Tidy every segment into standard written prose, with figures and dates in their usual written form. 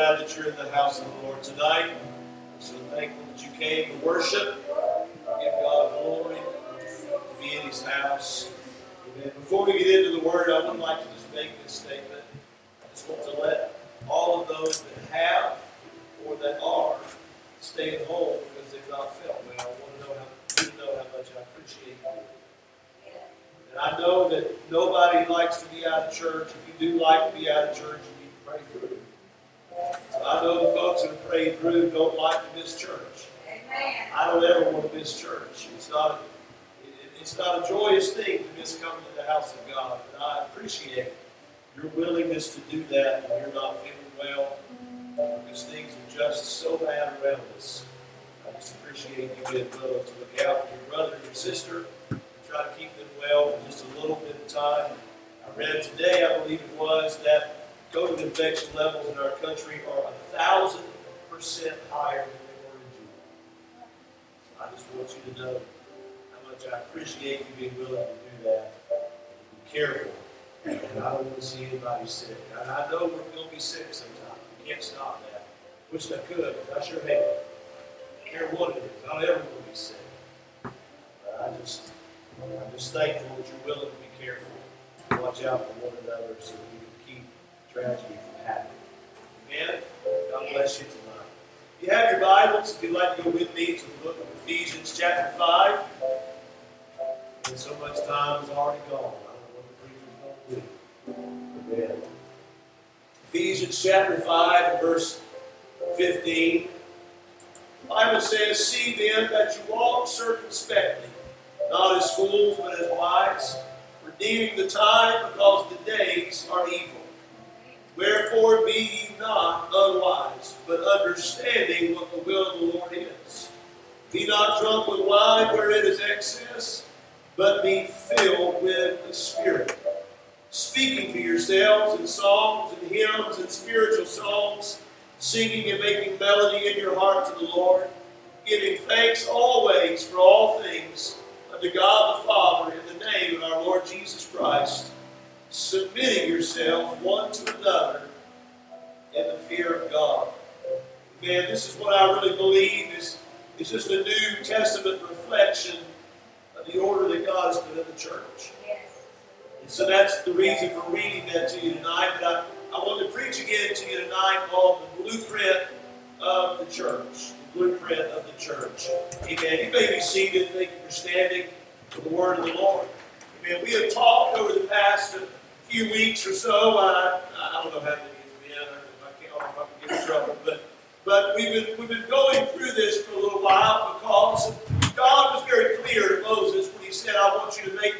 glad that you're in the house of the Lord tonight. I'm so thankful that you came to worship, give God glory, to be in His house. Amen. Before we get into the Word, I would like to just make this statement. I just want to let all of those that have or that are stay at home because they've not felt well. I want you to know how much I appreciate you. And I know that nobody likes to be out of church. If you do like to be out of church, you need to pray through. So I know the folks that pray through don't like to miss church. Amen. I don't ever want to miss church. It's not a joyous thing to miss coming to the house of God. And I appreciate your willingness to do that when you're not feeling well, because things are just so bad around us. I just appreciate you being willing to look out for your brother and your sister. Try to keep them well for just a little bit of time. I read today, I believe it was, that COVID infection levels in our country are 1,000% higher than they were in June. So I just want you to know how much I appreciate you being willing to do that. Be careful. And I don't want to see anybody sick. And I know we're going to be sick sometimes. We can't stop that. Wish I could, but I sure hate it. I don't care what it is. I don't ever want to be sick. But I'm just thankful that you're willing to be careful, watch out for one another so that we can keep tragedy from happening. Amen? God bless you tonight. If you have your Bibles, if you'd like to go with me to the book of Ephesians chapter 5. And so much time is already gone. I don't know what the preacher's going to do. Amen. Ephesians chapter 5, verse 15. The Bible says, "See then that you walk circumspectly, not as fools, but as wise, redeeming the time, because the days are evil. Wherefore be ye not unwise, but understanding what the will of the Lord is. Be not drunk with wine wherein is excess, but be filled with the Spirit, speaking to yourselves in psalms and hymns and spiritual songs, singing and making melody in your heart to the Lord, giving thanks always for all things, to God the Father, in the name of our Lord Jesus Christ, submitting yourselves one to another in the fear of God." Man, this is what I really believe is just a New Testament reflection of the order that God has put in the church. And so that's the reason for reading that to you tonight, but I want to preach again to you tonight on the blueprint of the church. Blueprint of the church. Amen. You may be seated. Thank you for standing for the word of the Lord. Amen. We have talked over the past few weeks or so. I don't know how many it's been. I don't know if I can get in trouble. But we've been going through this for a little while because God was very clear to Moses when He said, "I want you to make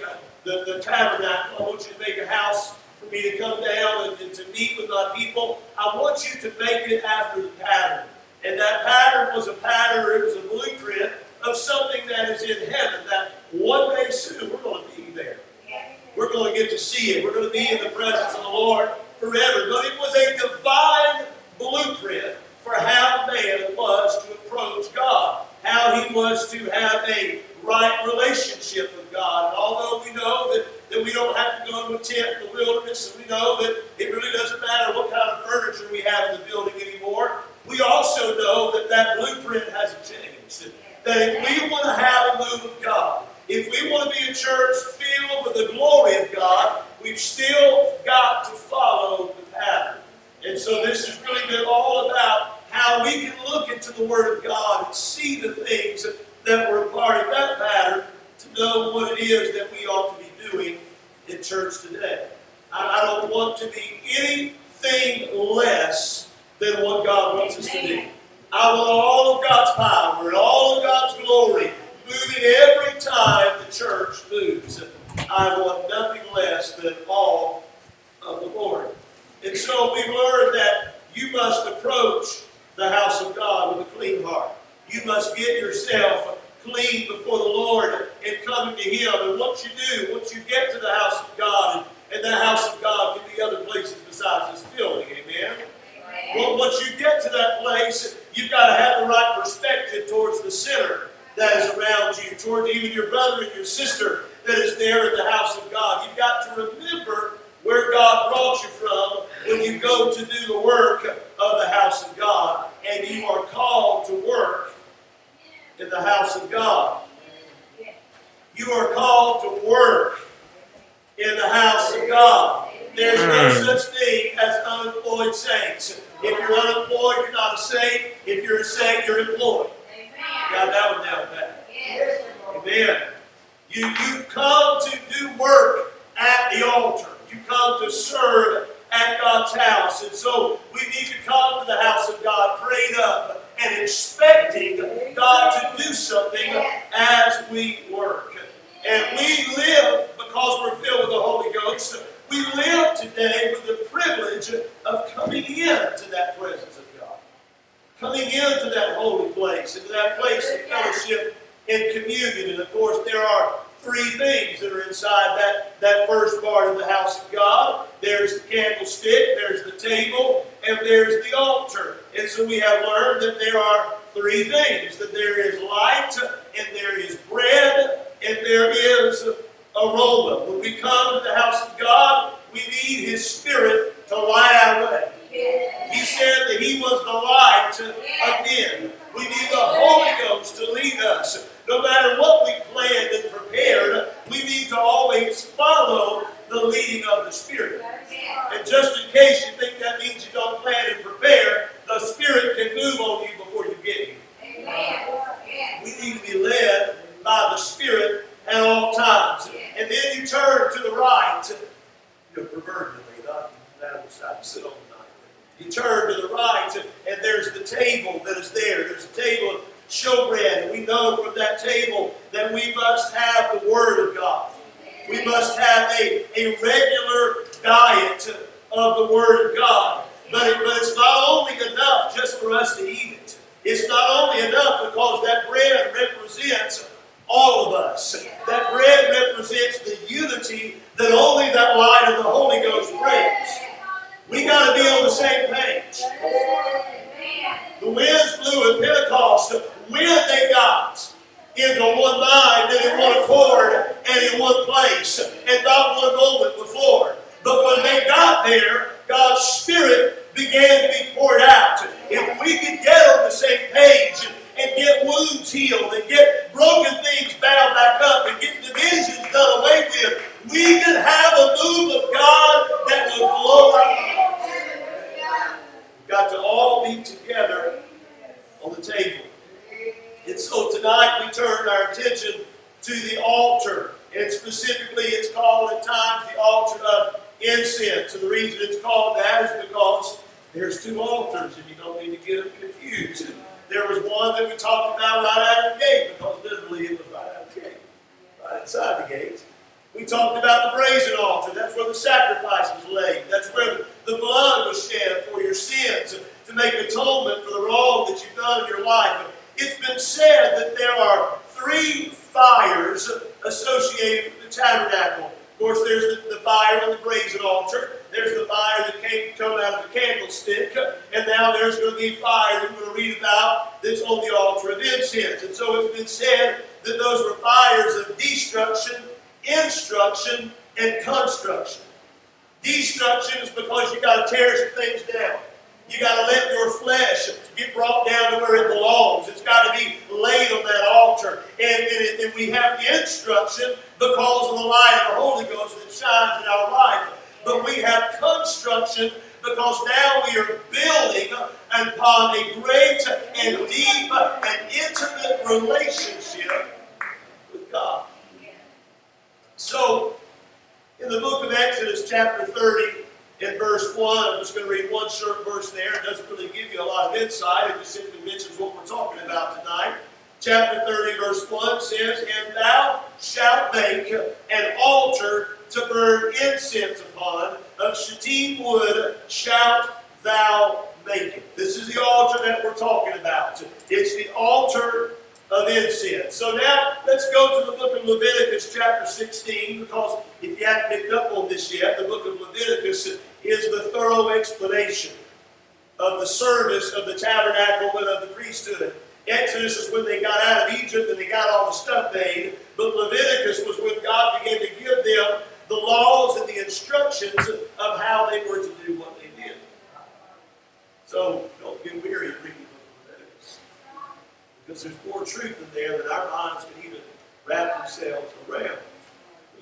the tabernacle. I want you to make a house for me to come down and to meet with my people. I want you to make it after the pattern." And that pattern was a pattern, it was a blueprint of something that is in heaven, that one day soon we're going to be there. We're going to get to see it. We're going to be in the presence of the Lord forever. But it was a divine blueprint for how man was to approach God, how he was to have a right relationship with God. And although we know that we don't have to go into a tent in the wilderness, and we know that it really doesn't matter what kind of furniture we have in the building anymore, we also know that blueprint hasn't changed. That if we want to have a move of God, if we want to be a church filled with the glory of God, we've still got to follow the pattern. And so this has really been all about how we can look into the Word of God and see the things that were a part of that pattern to know what it is that we ought to be doing in church today. I don't want to be anything less than what God wants us to do. I want all of God's power and all of God's glory moving every time the church moves. I want nothing less than all of the Lord. And so we've learned that you must approach the house of God with a clean heart. You must get yourself clean before the Lord and come to Him. And what you do, once you get to the house of God, and the house of God can be other places besides this building, amen? Well, once you get to that place, you've got to have the right perspective towards the sinner that is around you, toward even your brother and your sister that is there in the house of God. You've got to remember where God brought you from when you go to do the work of the house of God, and you are called to work in the house of God. You are called to work in the house of God. There's no such thing as unemployed saints. If you're unemployed, you're not a saint. If you're a saint, you're employed. Got that one down pat. Amen. You come to do work at the altar. You come to serve at God's house. And so we need to come to the house of God prayed up and expecting God to do something as we work. And we live, because we're filled with the Holy Ghost, we live today with the privilege of coming into that presence of God. Coming into that holy place, into that place of fellowship and communion. And of course there are three things that are inside that first part of the house of God. There's the candlestick, there's the table, and there's the altar. And so we have learned that there are three things, that there is light, and there is bread, and there is aroma. When we come to the house of God, we need His Spirit to light our way. He said that He was the light of men. We need the Holy Ghost to lead us. No matter what we planned and prepared, we need to always follow the leading of the Spirit. And just in case you think that means you don't plan and prepare, the Spirit can move on you before you get here. We need to be led by the Spirit at all times. And then you turn to the right, proverbially, not that side, sit on the right. You turn to the right, and there's the table that is there. There's a table of showbread, and we know from that table that we must have the Word of God. We must have a regular diet of the Word of God. But it's not only enough just for us to eat it. It's not only enough because that bread represents all of us. That bread represents the unity that only that light of the Holy Ghost brings. We got to be on the same page. The winds blew at Pentecost when they got into one mind and in one accord and in one place, and not one moment before. But when they got there, God's Spirit began to be poured out. If we could get on the same page and get wounds healed and get broken things bound back up and get divisions done away with, we could have a move of God that will blow our minds. We've got to all be together on the table. And so tonight we turn our attention to the altar. And specifically it's called at times the altar of incense. And the reason it's called that is because there's two altars and you don't need to get them confused. There was one that we talked about right out of the gate, because literally it was right out of the gate, right inside the gate. We talked about the brazen altar. That's where the sacrifice was laid. That's where the blood was shed for your sins to make atonement for the wrong that you've done in your life. It's been said that there are three fires associated with the tabernacle. Of course, there's the fire on the brazen altar. There's the fire that came coming out of the candlestick. And now there's going to be fire that we're going to read about that's on the altar of incense. And so it's been said that those were fires of destruction, instruction, and construction. Destruction is because you got to tear some things down. You got to let your flesh get brought down to where it belongs. It's got to be laid on that altar. And we have the instruction because of the light of the Holy Ghost that shines in our life. But we have construction because now we are building upon a great and deep and intimate relationship with God. So, in the book of Exodus, chapter 30, in verse 1, I'm just going to read one short verse there. It doesn't really give you a lot of insight. It just simply mentions what we're talking about tonight. Chapter 30, verse 1 says, "And thou shalt make an altar to burn incense upon, of shittim wood shalt thou make it." This is the altar that we're talking about. It's the altar of incense. So now, let's go to the book of Leviticus chapter 16, because if you haven't picked up on this yet, the book of Leviticus is the thorough explanation of the service of the tabernacle and of the priesthood. Exodus is when they got out of Egypt and they got all the stuff made, but Leviticus was when God began to give them the laws and the instructions of how they were to do what they did. So there's more truth in there than our minds can even wrap themselves around.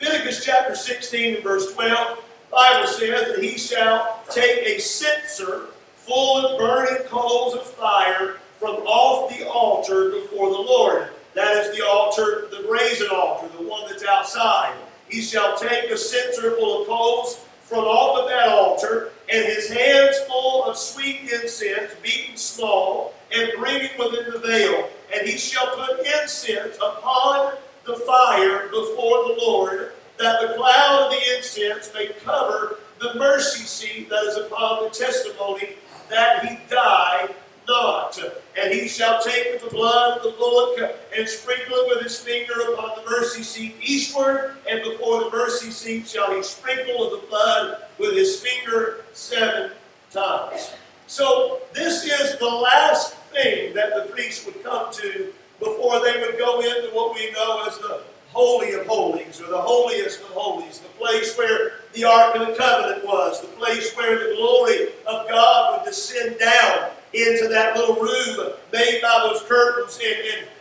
Leviticus chapter 16 and verse 12, the Bible says that he shall take a censer full of burning coals of fire from off the altar before the Lord. That is the altar, the brazen altar, the one that's outside. He shall take a censer full of coals from off of that altar, and his hands full of sweet incense, beaten small, and bring it within the veil. And he shall put incense upon the fire before the Lord, that the cloud of the incense may cover the mercy seat that is upon the testimony, that he die not. And he shall take the blood of the bullock and sprinkle it with his finger upon the mercy seat eastward, and before the mercy seat shall he sprinkle the blood with his finger 7 times. So this is the last thing that the priest would come to before they would go into what we know as the Holy of Holies, or the holiest of holies, the place where the Ark of the Covenant was, the place where the glory of God would descend down into that little room made by those curtains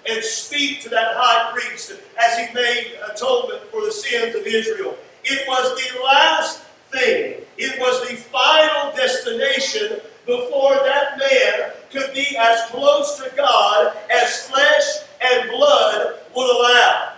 and speak to that high priest as he made atonement for the sins of Israel. It was the last thing. It was the final destination before that man could be as close to God as flesh and blood would allow.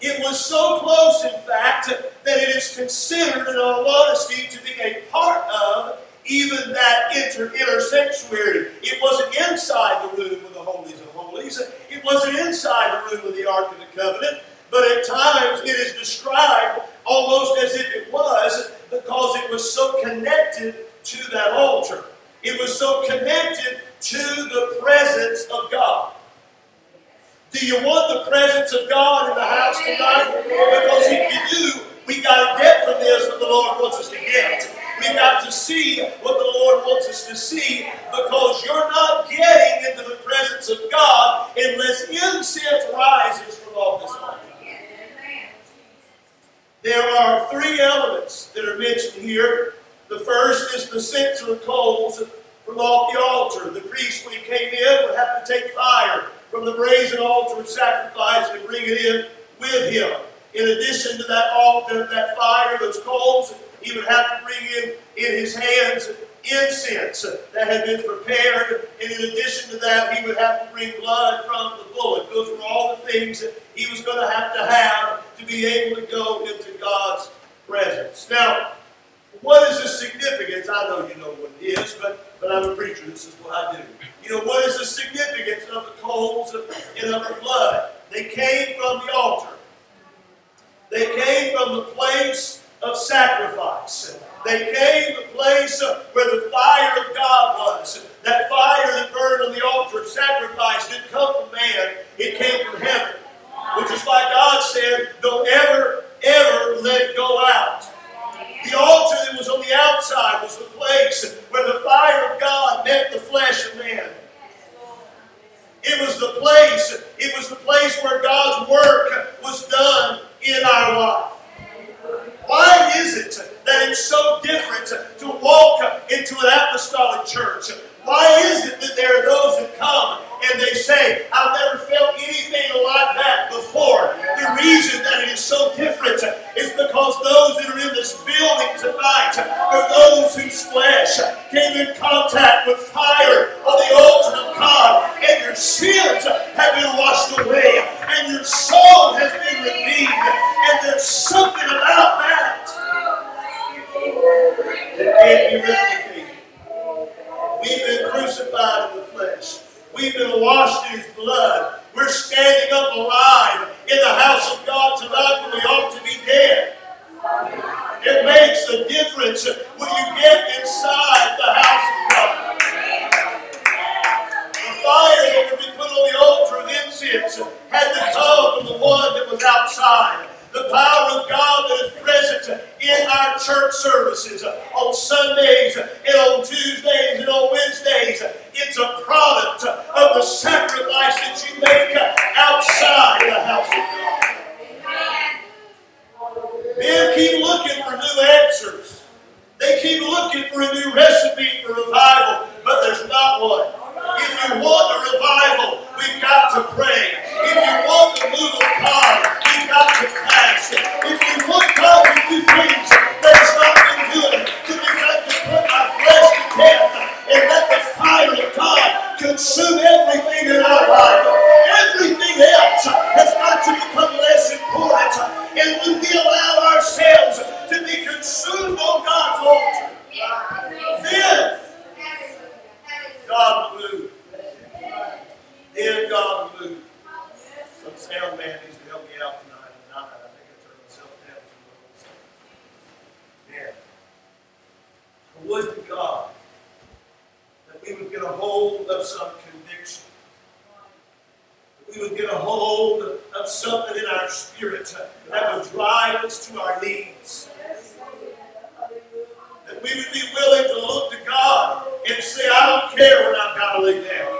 It was so close, in fact, that it is considered, in all honesty, to be a part of even that inner sanctuary. It wasn't inside the room of the holies of holies. It wasn't inside the room of the Ark of the Covenant. But at times it is described almost as if it was, because it was so connected to that altar. It was so connected to the presence of God. Do you want the presence of God in the house tonight? Because if you do, we got to get from this what the Lord wants us to get. We've got to see what the Lord wants us to see, because you're not getting into the presence of God unless incense rises from all this life. There are 3 elements that are mentioned here. The first is the censer of coals from off the altar. The priest, when he came in, would have to take fire from the brazen altar of sacrifice and bring it in with him. In addition to that altar, that fire, those coals, he would have to bring in his hands incense that had been prepared. And in addition to that, he would have to bring blood from the bullock. Those were all the things that he was going to have to be able to go into God's presence. Now, what is the significance? I know you know what it is, but I'm a preacher. This is what I do. You know, what is the significance of the coals and of the blood? They came from the altar. They came from the place of sacrifice. They came to the place where the fire of God was. That fire that burned on the altar of sacrifice didn't come from man. It came from heaven. Which is why God said, don't ever, ever let it go out. The altar that was on the outside was the place where the fire of God met the flesh of man. It was the place where God's work was done in our life. Why is it that it's so different to walk into an apostolic church? Why is it that there are those that come and they say, I've never felt anything like that before? The reason that it is so different is because those that are in this building tonight are those whose flesh came in contact with fire on the altar of God, and your sins have been washed away, and your soul has been redeemed, and there's something about that that can't be replicated. We've been crucified in the flesh. We've been washed in His blood. We're standing up alive in the house of God tonight when we ought to be dead. It makes a difference when you get inside the house of God. The fire that would be put on the altar of incense had the tongue of the one that was outside. The power of God that is present in our church services on Sundays and on Tuesdays and on Wednesdays. It's a product of the sacrifice that you make outside the house of God. Men keep looking for new answers. They keep looking for a new recipe for revival, but there's not one. If you want a revival, we've got to pray. If you want the move of God, we've got to fast. If you want God to do things that is not been good, then we've got to put our flesh to death and let the fire of God consume everything in our life. Everything else has got to become less important. And when we allow ourselves to be consumed on God's altar, then God will move. Then God will move. Some sound man needs to help me out tonight. And I think I turned myself down too much. Man, I would to God that we would get a hold of some conviction. That we would get a hold of something in our spirit that would drive us to our knees. That we would be willing to look to God and say, I don't care when I've got to lay down.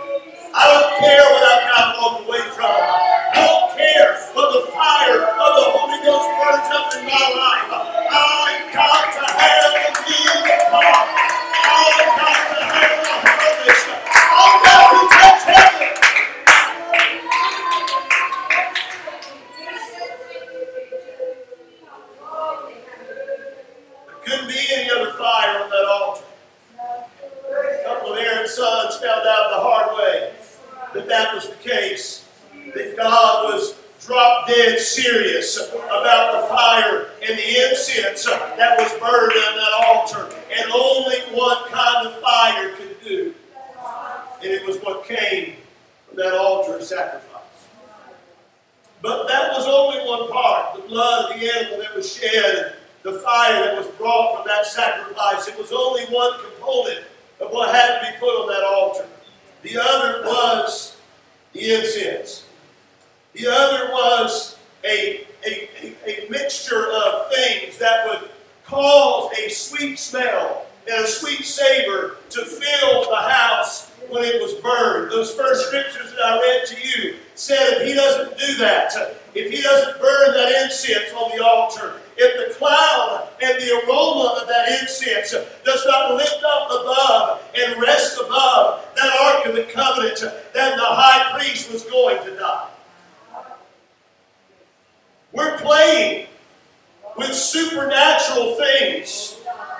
I don't care when I've got to walk away from it. I don't care when the fire of the Holy Ghost burns up in my life. I've got to have the field of God. I've got to have the harvest. I've got to touch heaven. There couldn't be any other fire on that altar. A couple of Aaron's sons found out the hard way that was the case, that God was drop dead serious about the fire and the incense that was burned on that altar, and only one kind of fire could do, and it was what came from that altar of sacrifice. But that was only one part, the blood of the animal that was shed, the fire that was brought from that sacrifice. It was only one component of what had to be put on that altar. The other was the incense. The other was a mixture of things that would cause a sweet smell and a sweet savor to fill the house when it was burned. Those first scriptures that I read to you said if he doesn't do that, if he doesn't burn that incense on the altar, if the cloud and the aroma of that incense does not lift up above and rest above that Ark of the Covenant, then the high priest was going to die. We're playing with supernatural things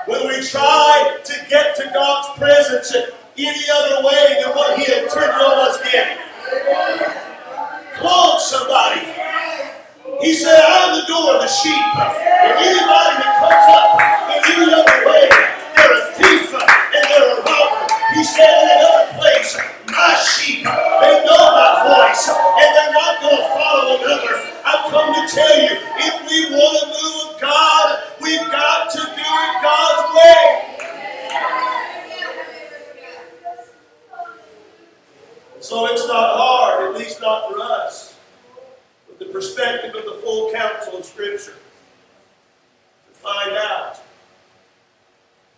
when we try to get to God's presence any other way than what He intended on us getting. Come on, somebody. He said, I'm the door of the sheep. And anybody that comes up in any other way, they're a thief and they're a robber. He said in another place, my sheep, they know my voice, and they're not going to follow another. I've come to tell you, if we want to move with God, we've got to do it God's way. So it's not hard, at least not for us. The perspective of the full counsel of Scripture to find out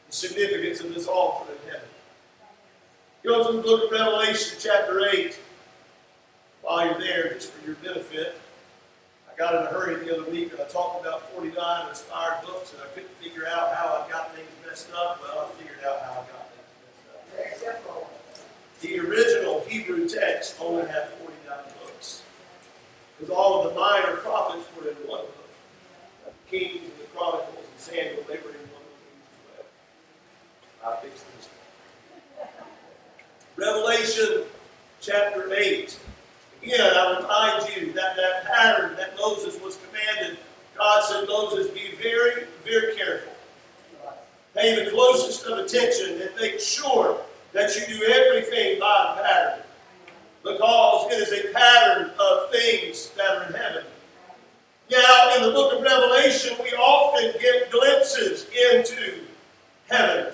the significance of this altar in heaven. Go to the book of Revelation, chapter 8. While you're there, just for your benefit, I got in a hurry the other week and I talked about 49 inspired books and I couldn't figure out how I got things messed up. Well, I figured out how I got things messed up. The original Hebrew text only had 49 books. Because all of the minor prophets were in one book. The Kings and the Chronicles and Samuel, they were in one book as well. I fixed this. Revelation chapter 8. Again, I remind you that pattern that Moses was commanded. God said, Moses, be very, very careful. Pay the closest of attention and make sure that you do everything by pattern. Because it is a pattern of things that are in heaven. Now, in the book of Revelation, we often get glimpses into heaven.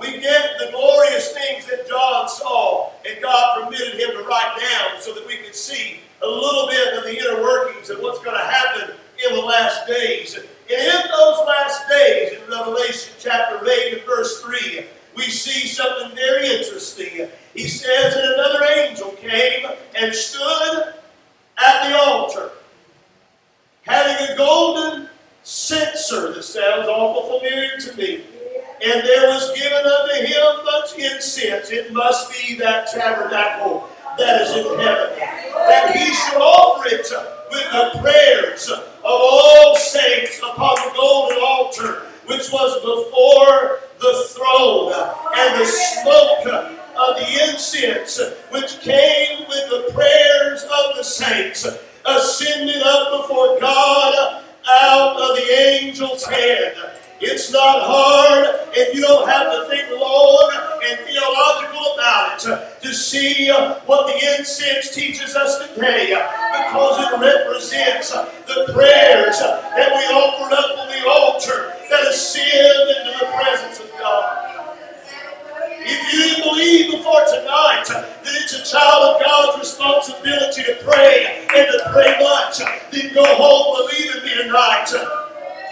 We get the glorious things that John saw, and God permitted him to write down so that we could see a little bit of the inner workings of what's going to happen in the last days. And in those last days, in Revelation chapter 8 and verse 3, we see something very interesting. He says that another angel came and stood at the altar, having a golden censer. This sounds awful familiar to me. And there was given unto him much incense. It must be that tabernacle that is in heaven. That he should offer it with the prayers of all saints upon the golden altar, which was before the throne, and the smoke of the incense, which came with the prayers of the saints, ascended up before God out of the angel's hand. It's not hard, and you don't have to think long and theological about it to see what the incense teaches us today, because it represents the prayers that we offered up on the altar that ascend into the presence of God. If you didn't believe before tonight that it's a child of God's responsibility to pray and to pray much, then go home believing me tonight.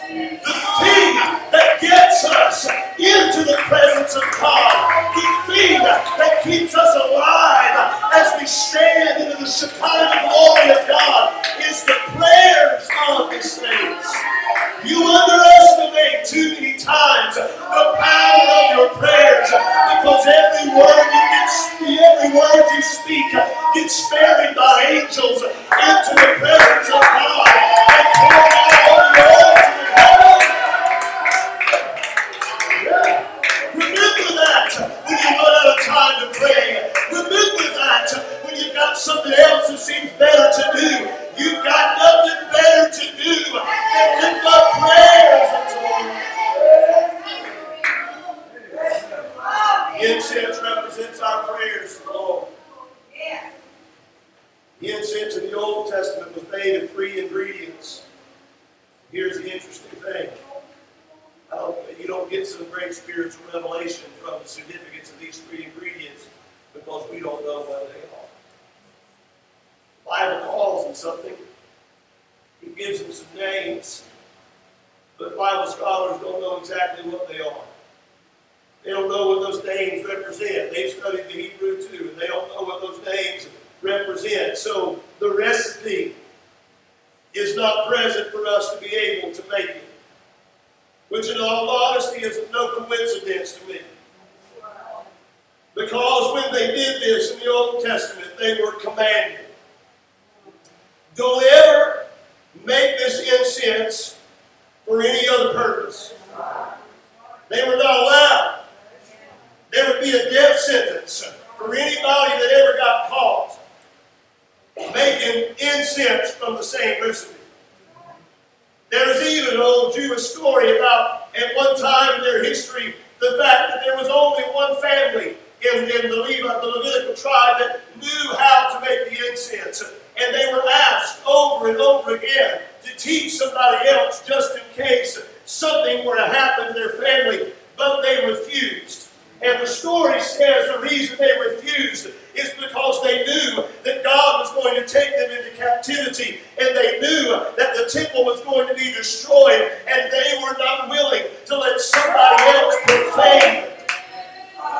The thing that gets us into the presence of God, the thing that keeps us alive as we stand into the Shekinah glory of God, is the prayers of the saints. You underestimate too many times the power of your prayers, because every word you speak gets ferried by angels into the presence of God and poured out on the altar. When you run out of time to pray, remember that when you've got something else that seems better to do, you've got nothing better to do than lift up prayers unto the Lord. The incense represents our prayers to the Lord. The incense in the Old Testament was made of three ingredients. Here's the interesting thing. You don't get some great spiritual revelation from the significance of these three ingredients, because we don't know what they are. The Bible calls them something. It gives them some names. But Bible scholars don't know exactly what they are. They don't know what those names represent. They've studied the Hebrew too, and they don't know what those names represent. So the recipe is not present for us to be able to make it. Which in all honesty is no coincidence to me. Because when they did this in the Old Testament, they were commanded. Don't ever make this incense for any other purpose. They were not allowed. There would be a death sentence for anybody that ever got caught making incense from the same recipe. There's even an old Jewish story about, at one time in their history, the fact that there was only one family in the Levitical tribe that knew how to make the incense. And they were asked over and over again to teach somebody else just in case something were to happen to their family, but they refused. And the story says the reason they refused is because they knew that God was going to take them into captivity, and they knew that the temple was going to be destroyed, and they were not willing to let somebody else profane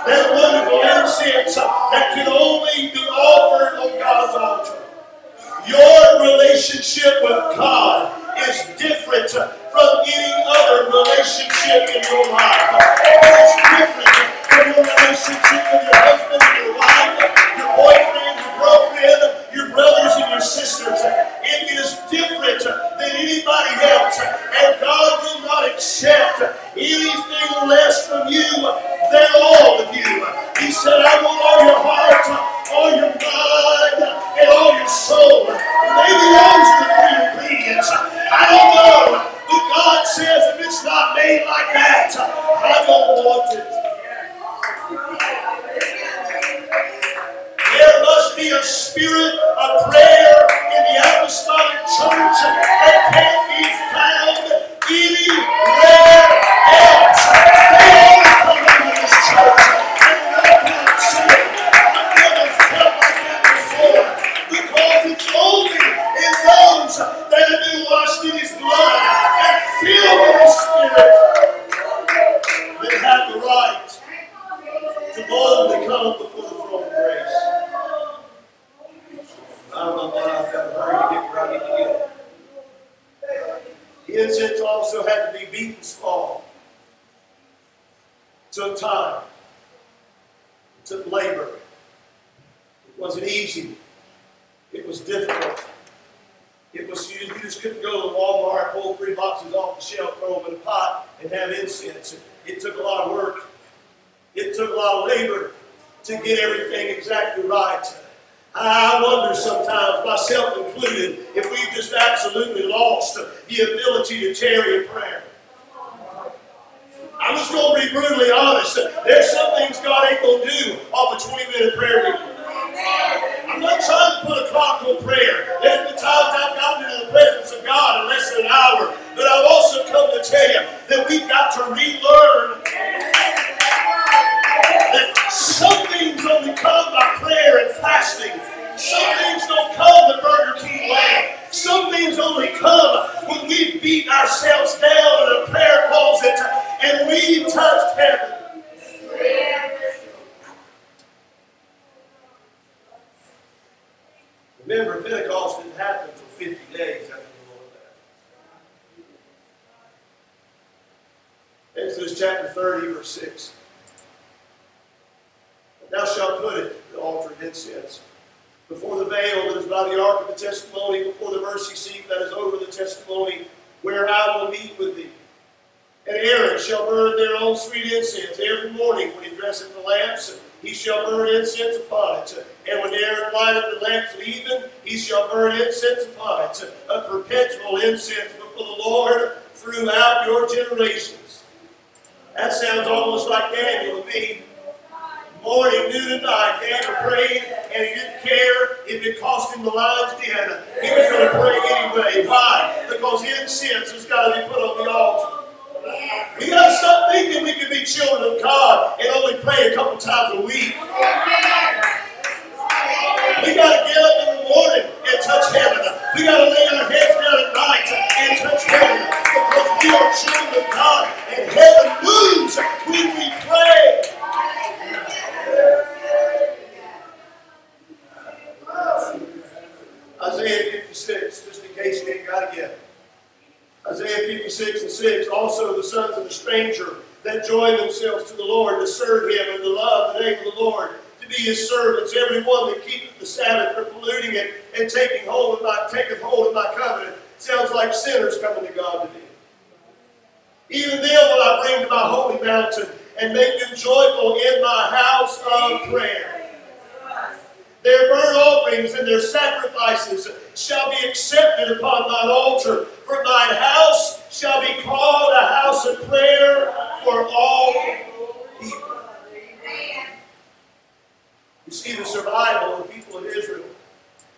that wonderful incense that can only be offered on God's altar. Your relationship with God is different from any other relationship in your life. It's different from your relationship with your husband, your wife, your boyfriend, your girlfriend, your brothers and your sisters. It is different than anybody else, and God will not accept anything less from you than all of you. He said, I want all your heart, all your mind, and all your soul. Maybe those are the three ingredients. I don't know, but God says if it's not made like that, I don't want it. There must be a spirit of prayer in the apostolic church that can't be found anywhere else. They all come into this church and recognize it. I've never felt like that before, because it's only in those that have been washed in His blood and filled with His Spirit that have the right to boldly come before the throne of grace. I don't know why I've got to hurry to get ready to get it. The incense also had to be beaten small. took time. It took labor. It wasn't easy. It was difficult. It was, you just couldn't go to Walmart, pull 3 boxes off the shelf, throw them in a pot, and have incense. It took a lot of work. It took a lot of labor to get everything exactly right. I wonder sometimes, myself included, if we've just absolutely lost the ability to tarry in prayer. I'm just going to be brutally honest. There's some things God ain't going to do off a 20-minute prayer meeting. I'm not trying to put a clock on prayer. There's been times I've gotten into the presence of God in less than an hour. But I've also come to tell you that we've got to relearn that some things only come by prayer and fasting. Some things don't come the Burger King way. Some things only come when we beat ourselves down in a prayer closet and we touched heaven. Remember, Pentecost didn't happen for 50 days after the Lord died. Exodus chapter 30, verse 6. Thou shalt put it, the altar of incense, before the veil that is by the ark of the testimony, before the mercy seat that is over the testimony, where I will meet with thee. And Aaron shall burn their own sweet incense every morning when he dresseth the lamps. He shall burn incense upon it. And when Aaron lighteth the lamps at even, he shall burn incense upon it, a perpetual incense before the Lord throughout your generations. That sounds almost like Daniel to me. Morning, noon, and night, Daniel prayed, and he didn't care if it cost him the lion's den. He was going to pray anyway. Why? Because incense has got to be put on the altar. We got to stop thinking we can be children of God and only pray a couple times a week. We got to get up in the morning and touch heaven. We got to lay our heads down at night and touch heaven, because we are children of God, and heaven moves when we pray. Isaiah 56, just in case you ain't got it yet. Isaiah 56 and 6, also the sons of the stranger that join themselves to the Lord to serve him and to love the name of the Lord, to be his servants, every one that keepeth the Sabbath from polluting it and taketh hold of my covenant. Sounds like sinners coming to God today. Even them will I bring to my holy mountain and make them joyful in my house of prayer. Their burnt offerings and their sacrifices shall be accepted upon thine altar, for thine house shall be called a house of prayer for all people. You see, the survival of the people of Israel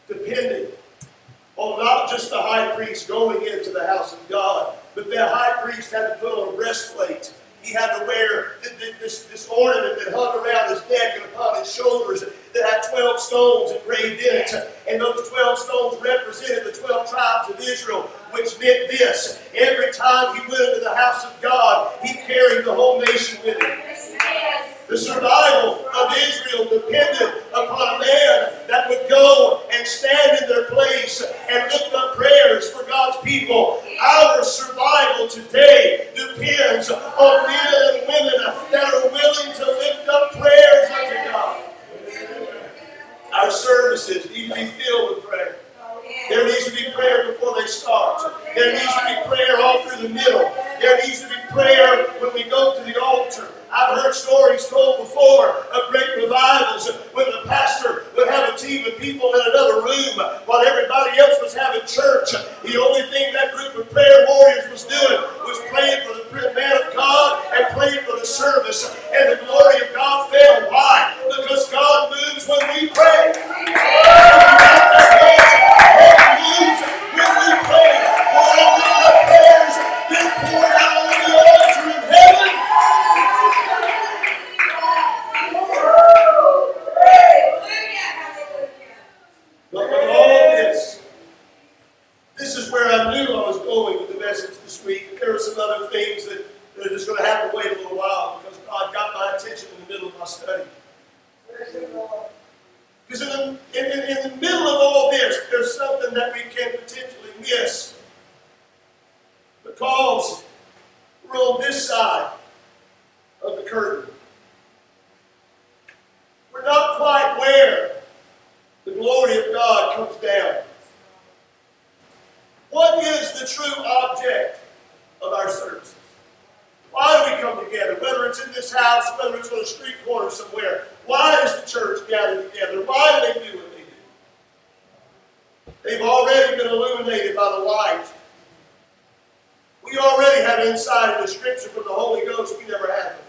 depended on not just the high priest going into the house of God, but that high priest had to put on a breastplate. He had to wear this ornament that hung around his neck and upon his shoulders that had 12 stones engraved in it. And those 12 stones represented the 12 tribes of Israel, which meant this: every time he went into the house of God, he carried the whole nation with him. The survival of Israel depended upon a man that would go and stand in their place and lift up prayers for God's people. Our survival today depends on men and women that are willing to lift up prayers unto God. Our services need to be filled with prayer. There needs to be prayer before they start. There needs to be prayer all through the middle. There needs to be prayer when we go to the altar. I've heard stories told before of great revivals when the pastor would have a team of people in another room while everybody else was having church. The only thing that group of prayer warriors was doing was praying for the man of God and praying for the service. And the glory of God fell. Why? Because God moves when we pray. Because we're on this side of the curtain. a street corner somewhere. Why is the church gathered together? Why do they do what they do? They've already been illuminated by the light. We already have insight into Scripture from the Holy Ghost we never had before.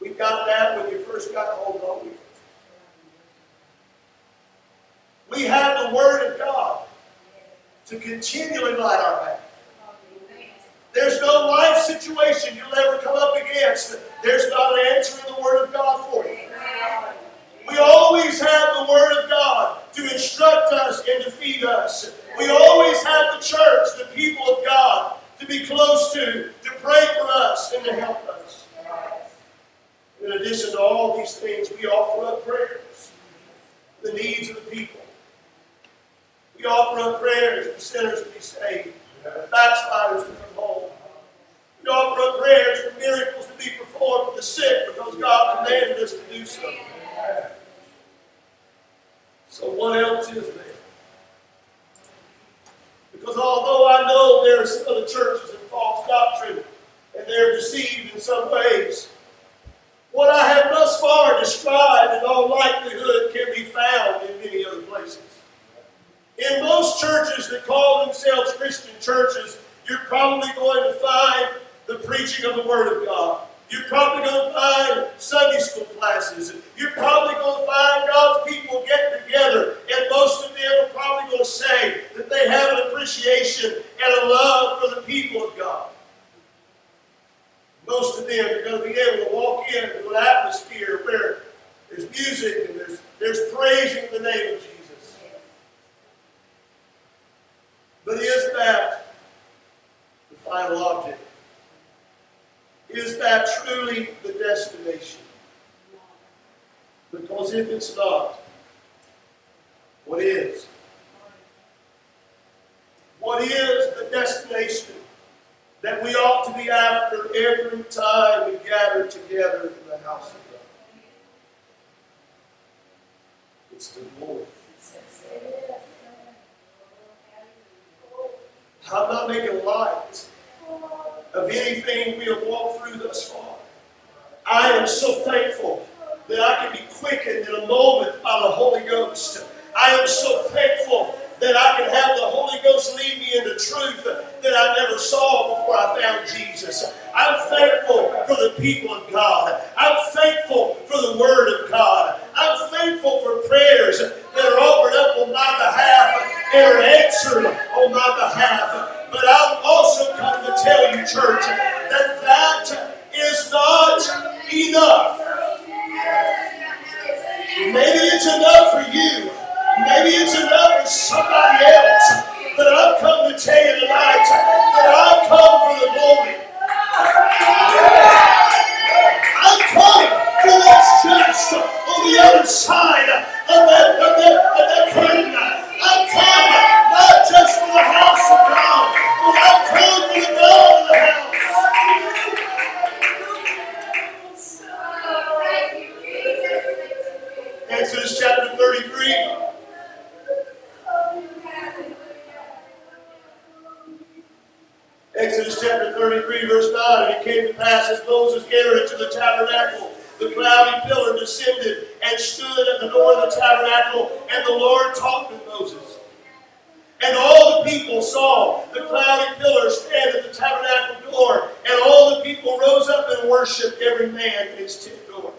We got that when we first got a hold of the Holy Ghost. We have the Word of God to continually light our path. There's no life situation you'll ever come up against. There's not an answer in the Word of God for you. We always have the Word of God to instruct us and to feed us. We always have the church, the people of God, to be close to pray for us and to help us. In addition to all these things, we offer up prayers for the needs of the people. We offer up prayers for sinners to be saved, for backsliders to come home. We offer up prayers for miracles to be performed for the sick because God commanded us to do so. So what else is there? Because although I know there are some other churches in false doctrine and they're deceived in some ways, what I have thus far described in all likelihood can be found in many other places. In most churches that call themselves Christian churches, you're probably going to find the preaching of the Word of God. You're probably going to find Sunday school classes. You're probably going to find God's people getting together. And most of them are probably going to say that they have an appreciation and a love for the people of God. Most of them are going to be able to walk into an atmosphere where there's music and there's praise in the name of Jesus. But is that the final object? Is that truly the destination? Because if it's not, what is? What is the destination that we ought to be after every time we gather together in the house of God? It's the Lord. I'm not making light of anything we have walked through thus far. I am so thankful that I can be quickened in a moment by the Holy Ghost. I am so thankful that I can have the Holy Ghost lead me into truth that I never saw before I found Jesus. I'm thankful for the people of God. I'm thankful for the Word of God. I'm thankful for prayers that are offered up on my behalf and are answered on my behalf. But I've also come to tell you, church, that is not enough. Maybe it's enough for you. Maybe it's enough for somebody else. But I've come to tell you tonight that I've come for the glory. I've come for what's just on the other side of that curtain. I've come not just for the house of God, but I've come for the God of the house. Exodus chapter 33. Exodus chapter 33, verse 9, and it came to pass as Moses entered into the tabernacle, the cloudy pillar descended and stood at the door of the tabernacle, and the Lord talked with Moses. And all the people saw the cloudy pillar stand at the tabernacle door, and all the people rose up and worshipped every man at his tent door.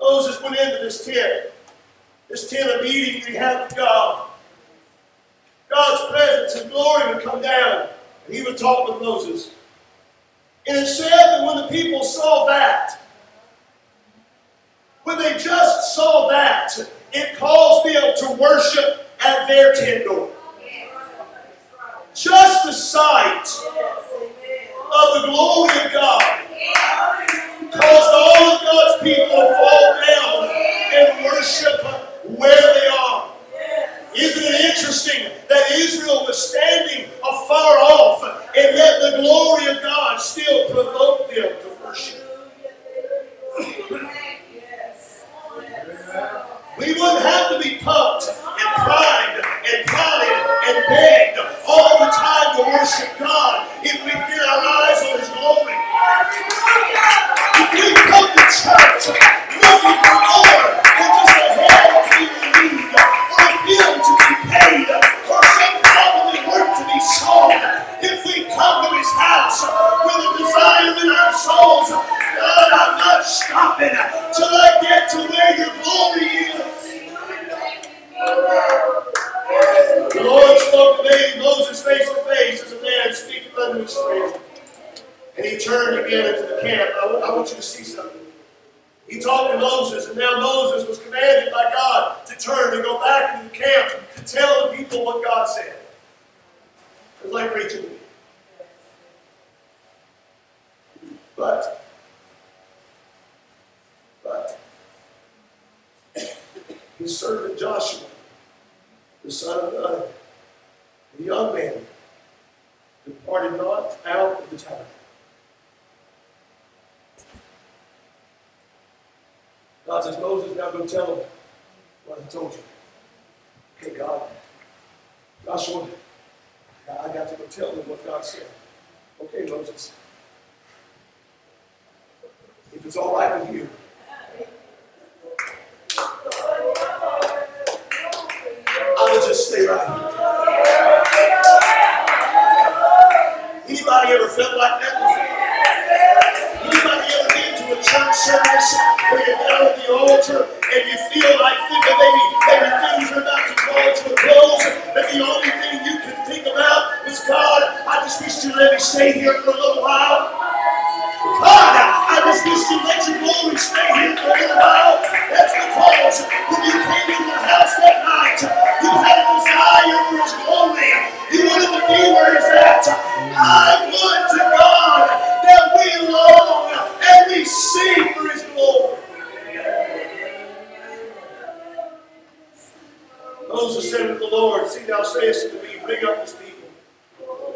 Moses went into this tent of meeting that he had with God. God's presence and glory would come down, and he would talk with Moses. And it said that when the people saw that, when they just saw that, it caused them to worship at their tent door. Just the sight of the glory of God caused all of God's people to fall down and worship where they are. Isn't it interesting that Israel was standing afar off and yet the glory of God still provoked them to worship? We wouldn't have to be pumped and primed and prodded and begged all the time to worship God if we get our eyes on His glory. here again into the camp, I want you to see something. He talked to Moses, and now Moses was commanded by God to turn and go back into the camp to tell the people what God said. It was like preaching. But, his servant Joshua, the son of Nun, the young man, departed not out of the tabernacle. God says, Moses, now go tell him what I told you. Okay, God, Joshua, I got to go tell him what God said. Okay, Moses. If it's all right with you. I would just stay right here. Anybody ever felt like that before? Anybody ever been to a church service where you're down at the altar and you feel like thinking maybe everything's about to fall to a close, but the only thing you can think about is, God, I just wish you'd let me stay here for a little while. God, I just wish to let your glory stay here for a little while. That's because when you came in the house that night, you had a desire for his glory. You wanted to be where he's at. I want to God that we long and we seek for his glory. Moses said to the Lord, see, thou sayest to me, bring up this people.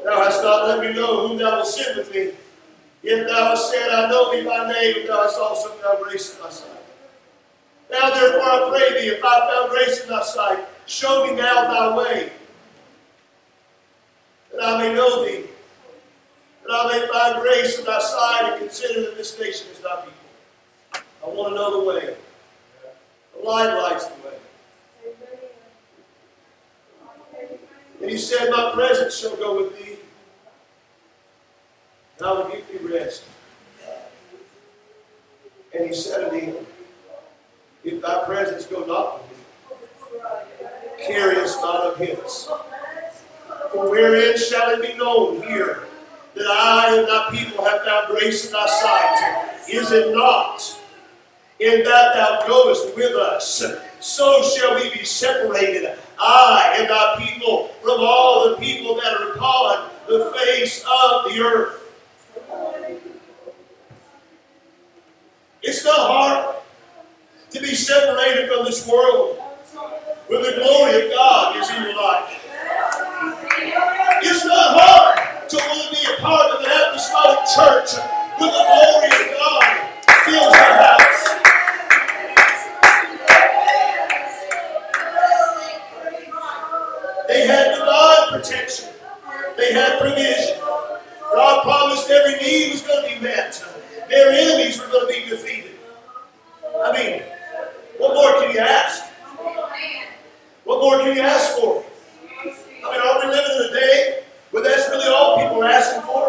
Thou hast not let me know whom thou wilt send with me. Yet thou hast said, I know thee by name, thou hast also found grace in thy sight. Now therefore I pray thee, if I found grace in thy sight, show me now thy way, that I may know thee, that I may find grace in thy sight, and consider that this nation is thy people. I want to know the way. The light lights the way. And he said, my presence shall go with thee, and I will give thee rest. And he said unto him, if thy presence go not with me, carry us not up hence. For wherein shall it be known here that I and thy people have found grace in thy sight? Is it not in that thou goest with us? So shall we be separated, I and thy people, from all the people that are upon the face of the earth. It's not hard to be separated from this world when the glory of God is in your life. It's not hard to want to be a part of an apostolic church when the glory of God fills your house. They had divine protection. They had provision. God promised every need was going to be met. Their enemies were going to be defeated. I mean, what more can you ask? What more can you ask for? I mean, are we living in a day where that's really all people are asking for?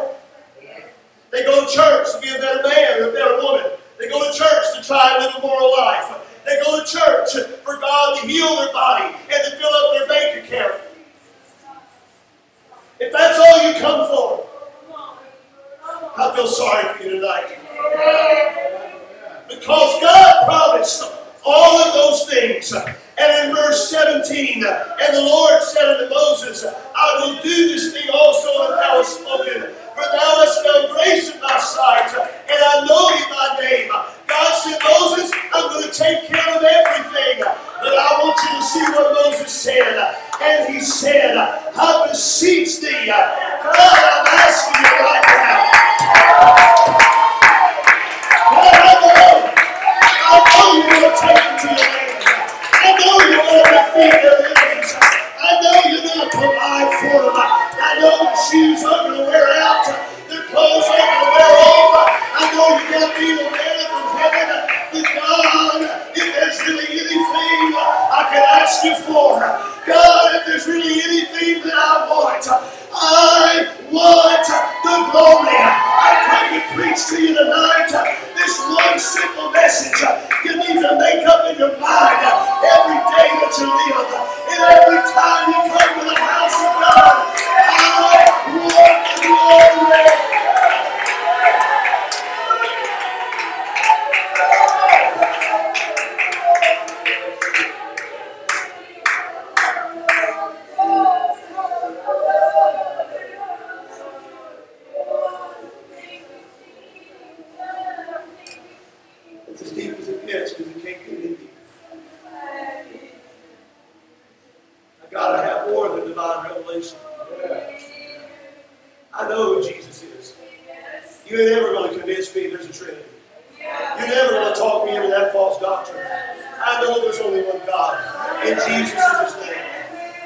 They go to church to be a better man or a better woman. They go to church to try and live a moral life. They go to church for God to heal their body and to fill up their bank account. If that's all you come for, I feel sorry for you tonight. Because God promised all of those things. And in verse 17, and the Lord said unto Moses, I will do this thing also as thou hast spoken, for thou hast found grace in thy sight, and I know thee by name. God said, Moses, I'm going to take care of everything, but I want you to see what Moses said. And he said, I beseech thee, God, I'm asking you right now. God, I know you're going to take it to your land. I know you're going to feed their enemies. I know you're going to provide for them. I know the shoes are going to wear out, their clothes are going to wear off. You're never going to convince me there's a Trinity. You're never going to talk me into that false doctrine. I know there's only one God, and Jesus is His name.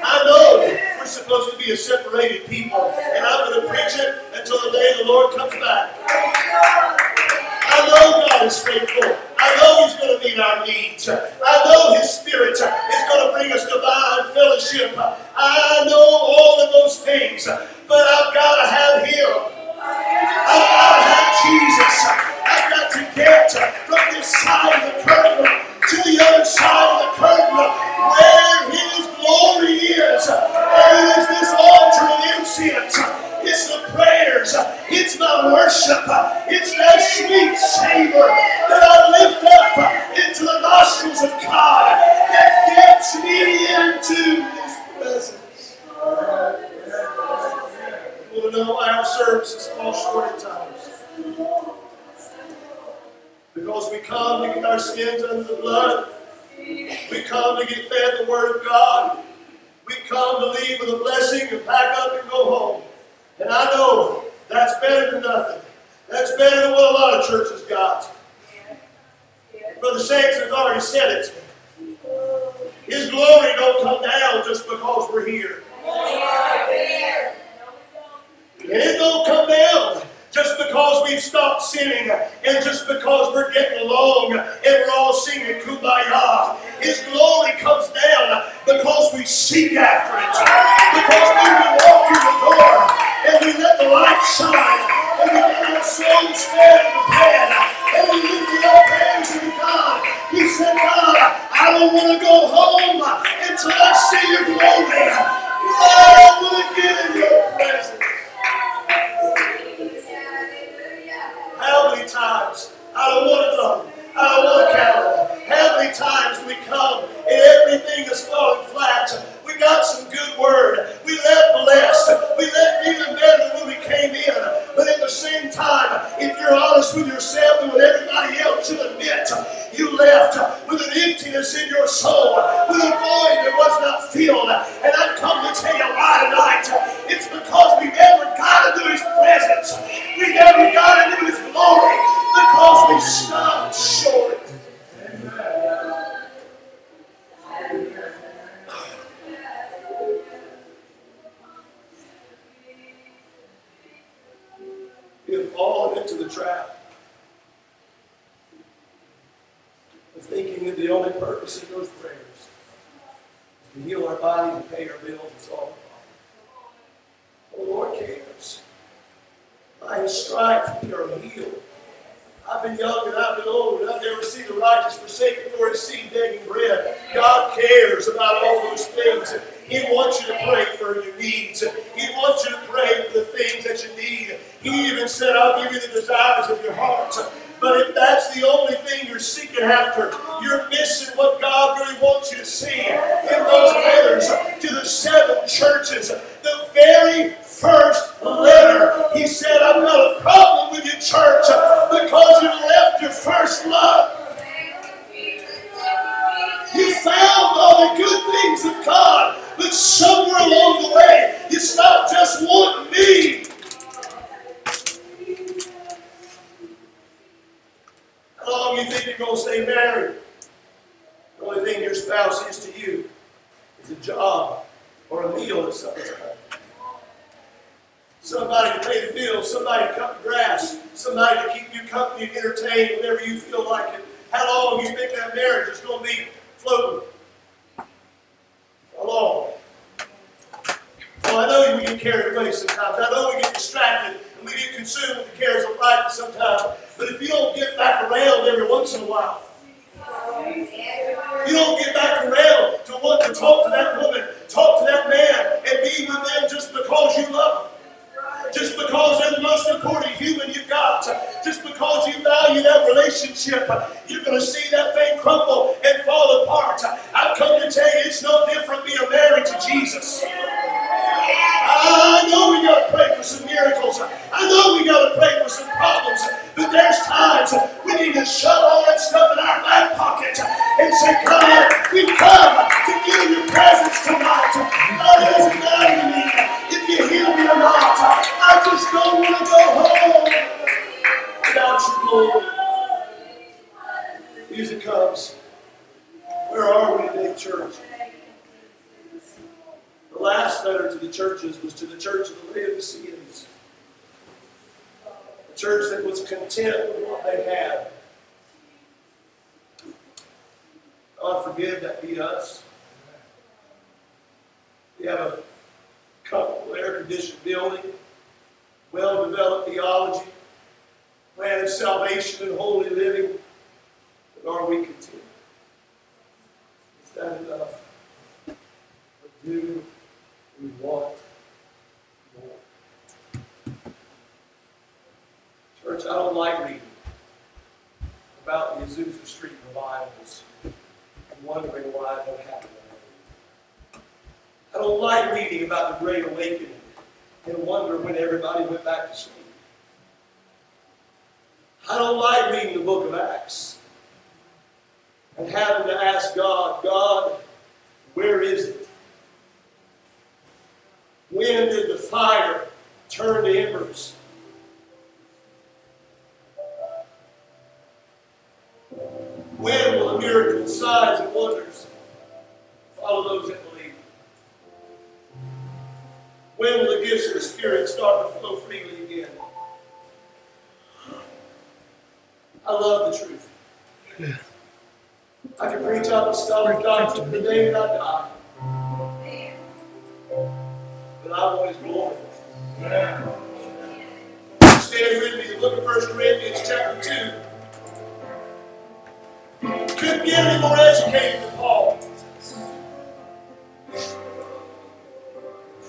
I know we're supposed to be a separated people, and I'm going to preach it until the day the Lord comes back. I know God is faithful. I know He's going to meet our needs. I know His Spirit is going to bring us divine fellowship. I know all of those things, but I've got to have Him. I've got to have Jesus. I've got to get from this side of the curtain to the other side of the curtain where His glory is. There is this altar of incense. It's the prayers. It's my worship. It's that sweet savor that I lift up into the nostrils of God that gets me into His presence. Well, no, our services fall short at times. Because we come to get our sins under the blood. We come to get fed the Word of God. We come to leave with a blessing and pack up and go home. And I know that's better than nothing. That's better than what a lot of churches got. Brother Saints has already said it. His glory don't come down just because we're here. And it don't come down just because we've stopped sinning and just because we're getting along and we're all singing Kumbaya. His glory comes down because we seek after it. Because when we walk through the door and we let the light shine and we let our souls stand in the pan and we lift our hands to God. He said, God, I don't want to go home until I see your glory. God, I want to get in your presence. How many times? I don't want to come. I don't want to count. How many times we come and everything is falling flat? We got some good word. We left blessed. We left feeling better than when we came in. But at the same time, if you're honest with yourself and with everybody else, you'll admit you left with an emptiness in your soul, with a void that was not filled. And I've come to tell you why tonight. It's because we never got into His presence. We never got into His glory because we stopped short. We have fallen into the trap of thinking that the only purpose of those prayers is to heal our body, to pay our bills, and solve our problems. Oh, the Lord cares. By His stripes we are healed. I've been young and I've been old, and I've never seen the righteous forsaken nor his seed begging bread. God cares about all those things. He wants you to pray for your needs. He wants you to pray for the things that you need. He even said, I'll give you the desires of your heart. But if that's the only thing you're seeking after, you're missing what God really wants you to see. In those letters to the seven churches, the very first letter, He said, I've got a problem with your church because you left your first love. You found all the good things of God, but somewhere along the way, you stopped just wanting Me. How long do you think you're going to stay married? The only thing your spouse is to you is a job or a meal at some time. Somebody to pay the bills, somebody to cut the grass, somebody to keep you company and entertained whenever you feel like it. How long do you think that marriage is going to be floating? How long? Well, I know we get carried away sometimes. I know we get distracted and we get consumed with the cares of life sometimes. But if you don't get back around every once in a while, you don't get back around to want to talk to that woman, talk to that man, and be with them just because you love them. Just because they're the most important human you've got, just because you value that relationship, you're going to see that thing crumble and fall apart. I've come to tell you it's no different being married to Jesus. I know we got to pray for some miracles. I know we got to pray for some problems. But there's times we need to shove all that stuff in our back pocket and say, God, we've come to give you your presence tonight. God, it doesn't matter to me if you heal me or not. I just don't want to go home. without you, Lord. Music comes. Where are we today, church? The last letter to the churches was to the church of the Laodiceans, a church that was content with what they had. God forgive that be us. We have a comfortable air-conditioned building, well-developed theology, plan of salvation and holy living, but are we content? Is that enough? Or do we want more? Church, I don't like reading about the Azusa Street revivals and wondering why that happened. I don't like reading about the Great Awakening and wonder when everybody went back to sleep. I don't like reading the book of Acts and having to ask God, God, where is it? When did the fire turn to embers? When will the miracles, signs, and wonders follow those that believe? When will the gifts of the Spirit start to flow freely again? I love the truth. Yeah. I can preach out the stubborn doctrine the day that I die. But I want His glory. Yeah. Stand with me and look at 1 Corinthians chapter 2. Couldn't get any more educated than Paul.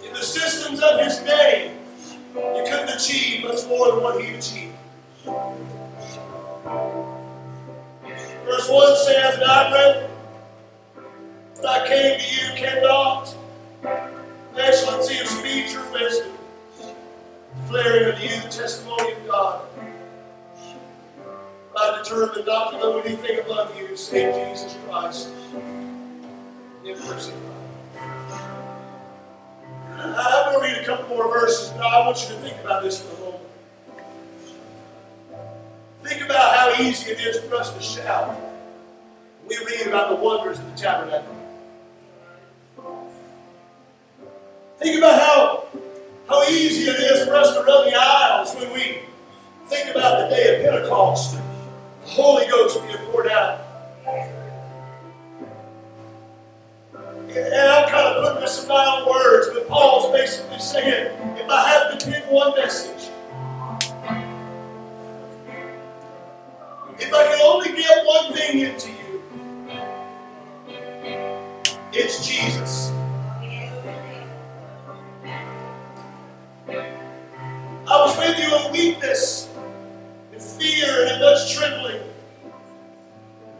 In the systems of his day, you couldn't achieve much more than what he achieved. Verse 1 says, and I, brethren, when I came to you, cannot the excellency of speech or wisdom, declaring unto you the testimony of God. But I determined not to know anything above you, save Jesus Christ, in person. I'm going to read a couple more verses, but I want you to think about this for a moment. Think about how easy it is for us to shout. We read about the wonders of the tabernacle. Think about how easy it is for us to run the aisles when we think about the day of Pentecost and the Holy Ghost being poured out. And I'm kind of putting this in my own words, but Paul's basically saying, if I have to pick one message, if I can only get one thing into you, it's Jesus. I was with you in weakness, in fear, and in much trembling.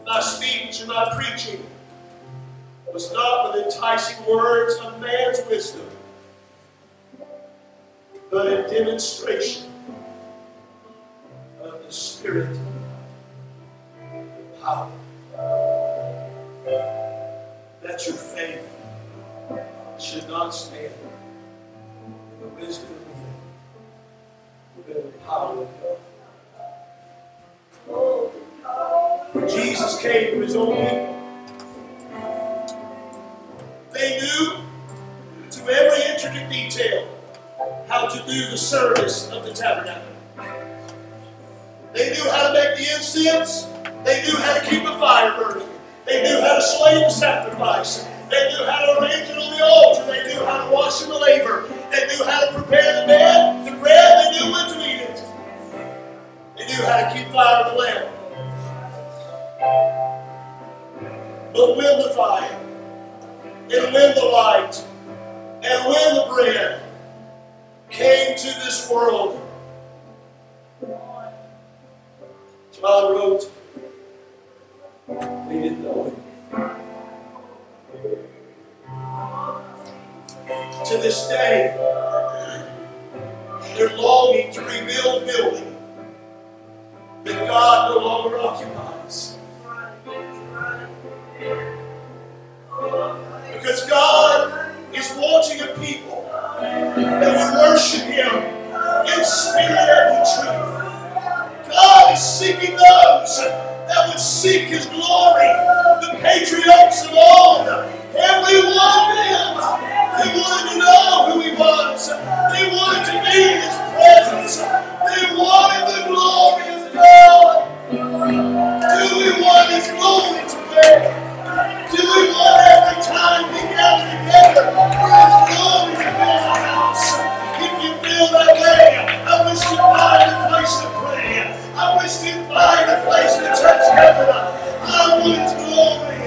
My speech and my preaching was not with enticing words of man's wisdom, but in demonstration of the Spirit. Power. That your faith should not stand in the wisdom of men, but in the power of God. When Jesus came to His own people, they knew to every intricate detail how to do the service of the tabernacle. They knew how to make the incense. They knew how to keep the fire burning. They knew how to slay the sacrifice. They knew how to arrange it on the altar. They knew how to wash in the laver. They knew how to prepare the bed, the bread. They knew when to eat it. They knew how to keep fire in the lamp. But when the fire, and when the light, and when the bread came to this world, John wrote, they didn't know it. To this day, they're longing to rebuild a building that God no longer occupies. Because God is wanting a people that will worship Him in spirit and in truth. God seeking those that would seek his glory. The patriots of old, every one of them, they wanted to know who he was. They wanted to be in his presence. They wanted the glory of God. Do we want his glory today? Do we want every time we gather together for his glory to be in our house? If you feel that way, I wish you'd find a place to pray. I wish you'd find a place to touch heaven. I want his glory.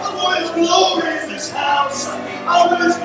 I want his glory in this house. I want his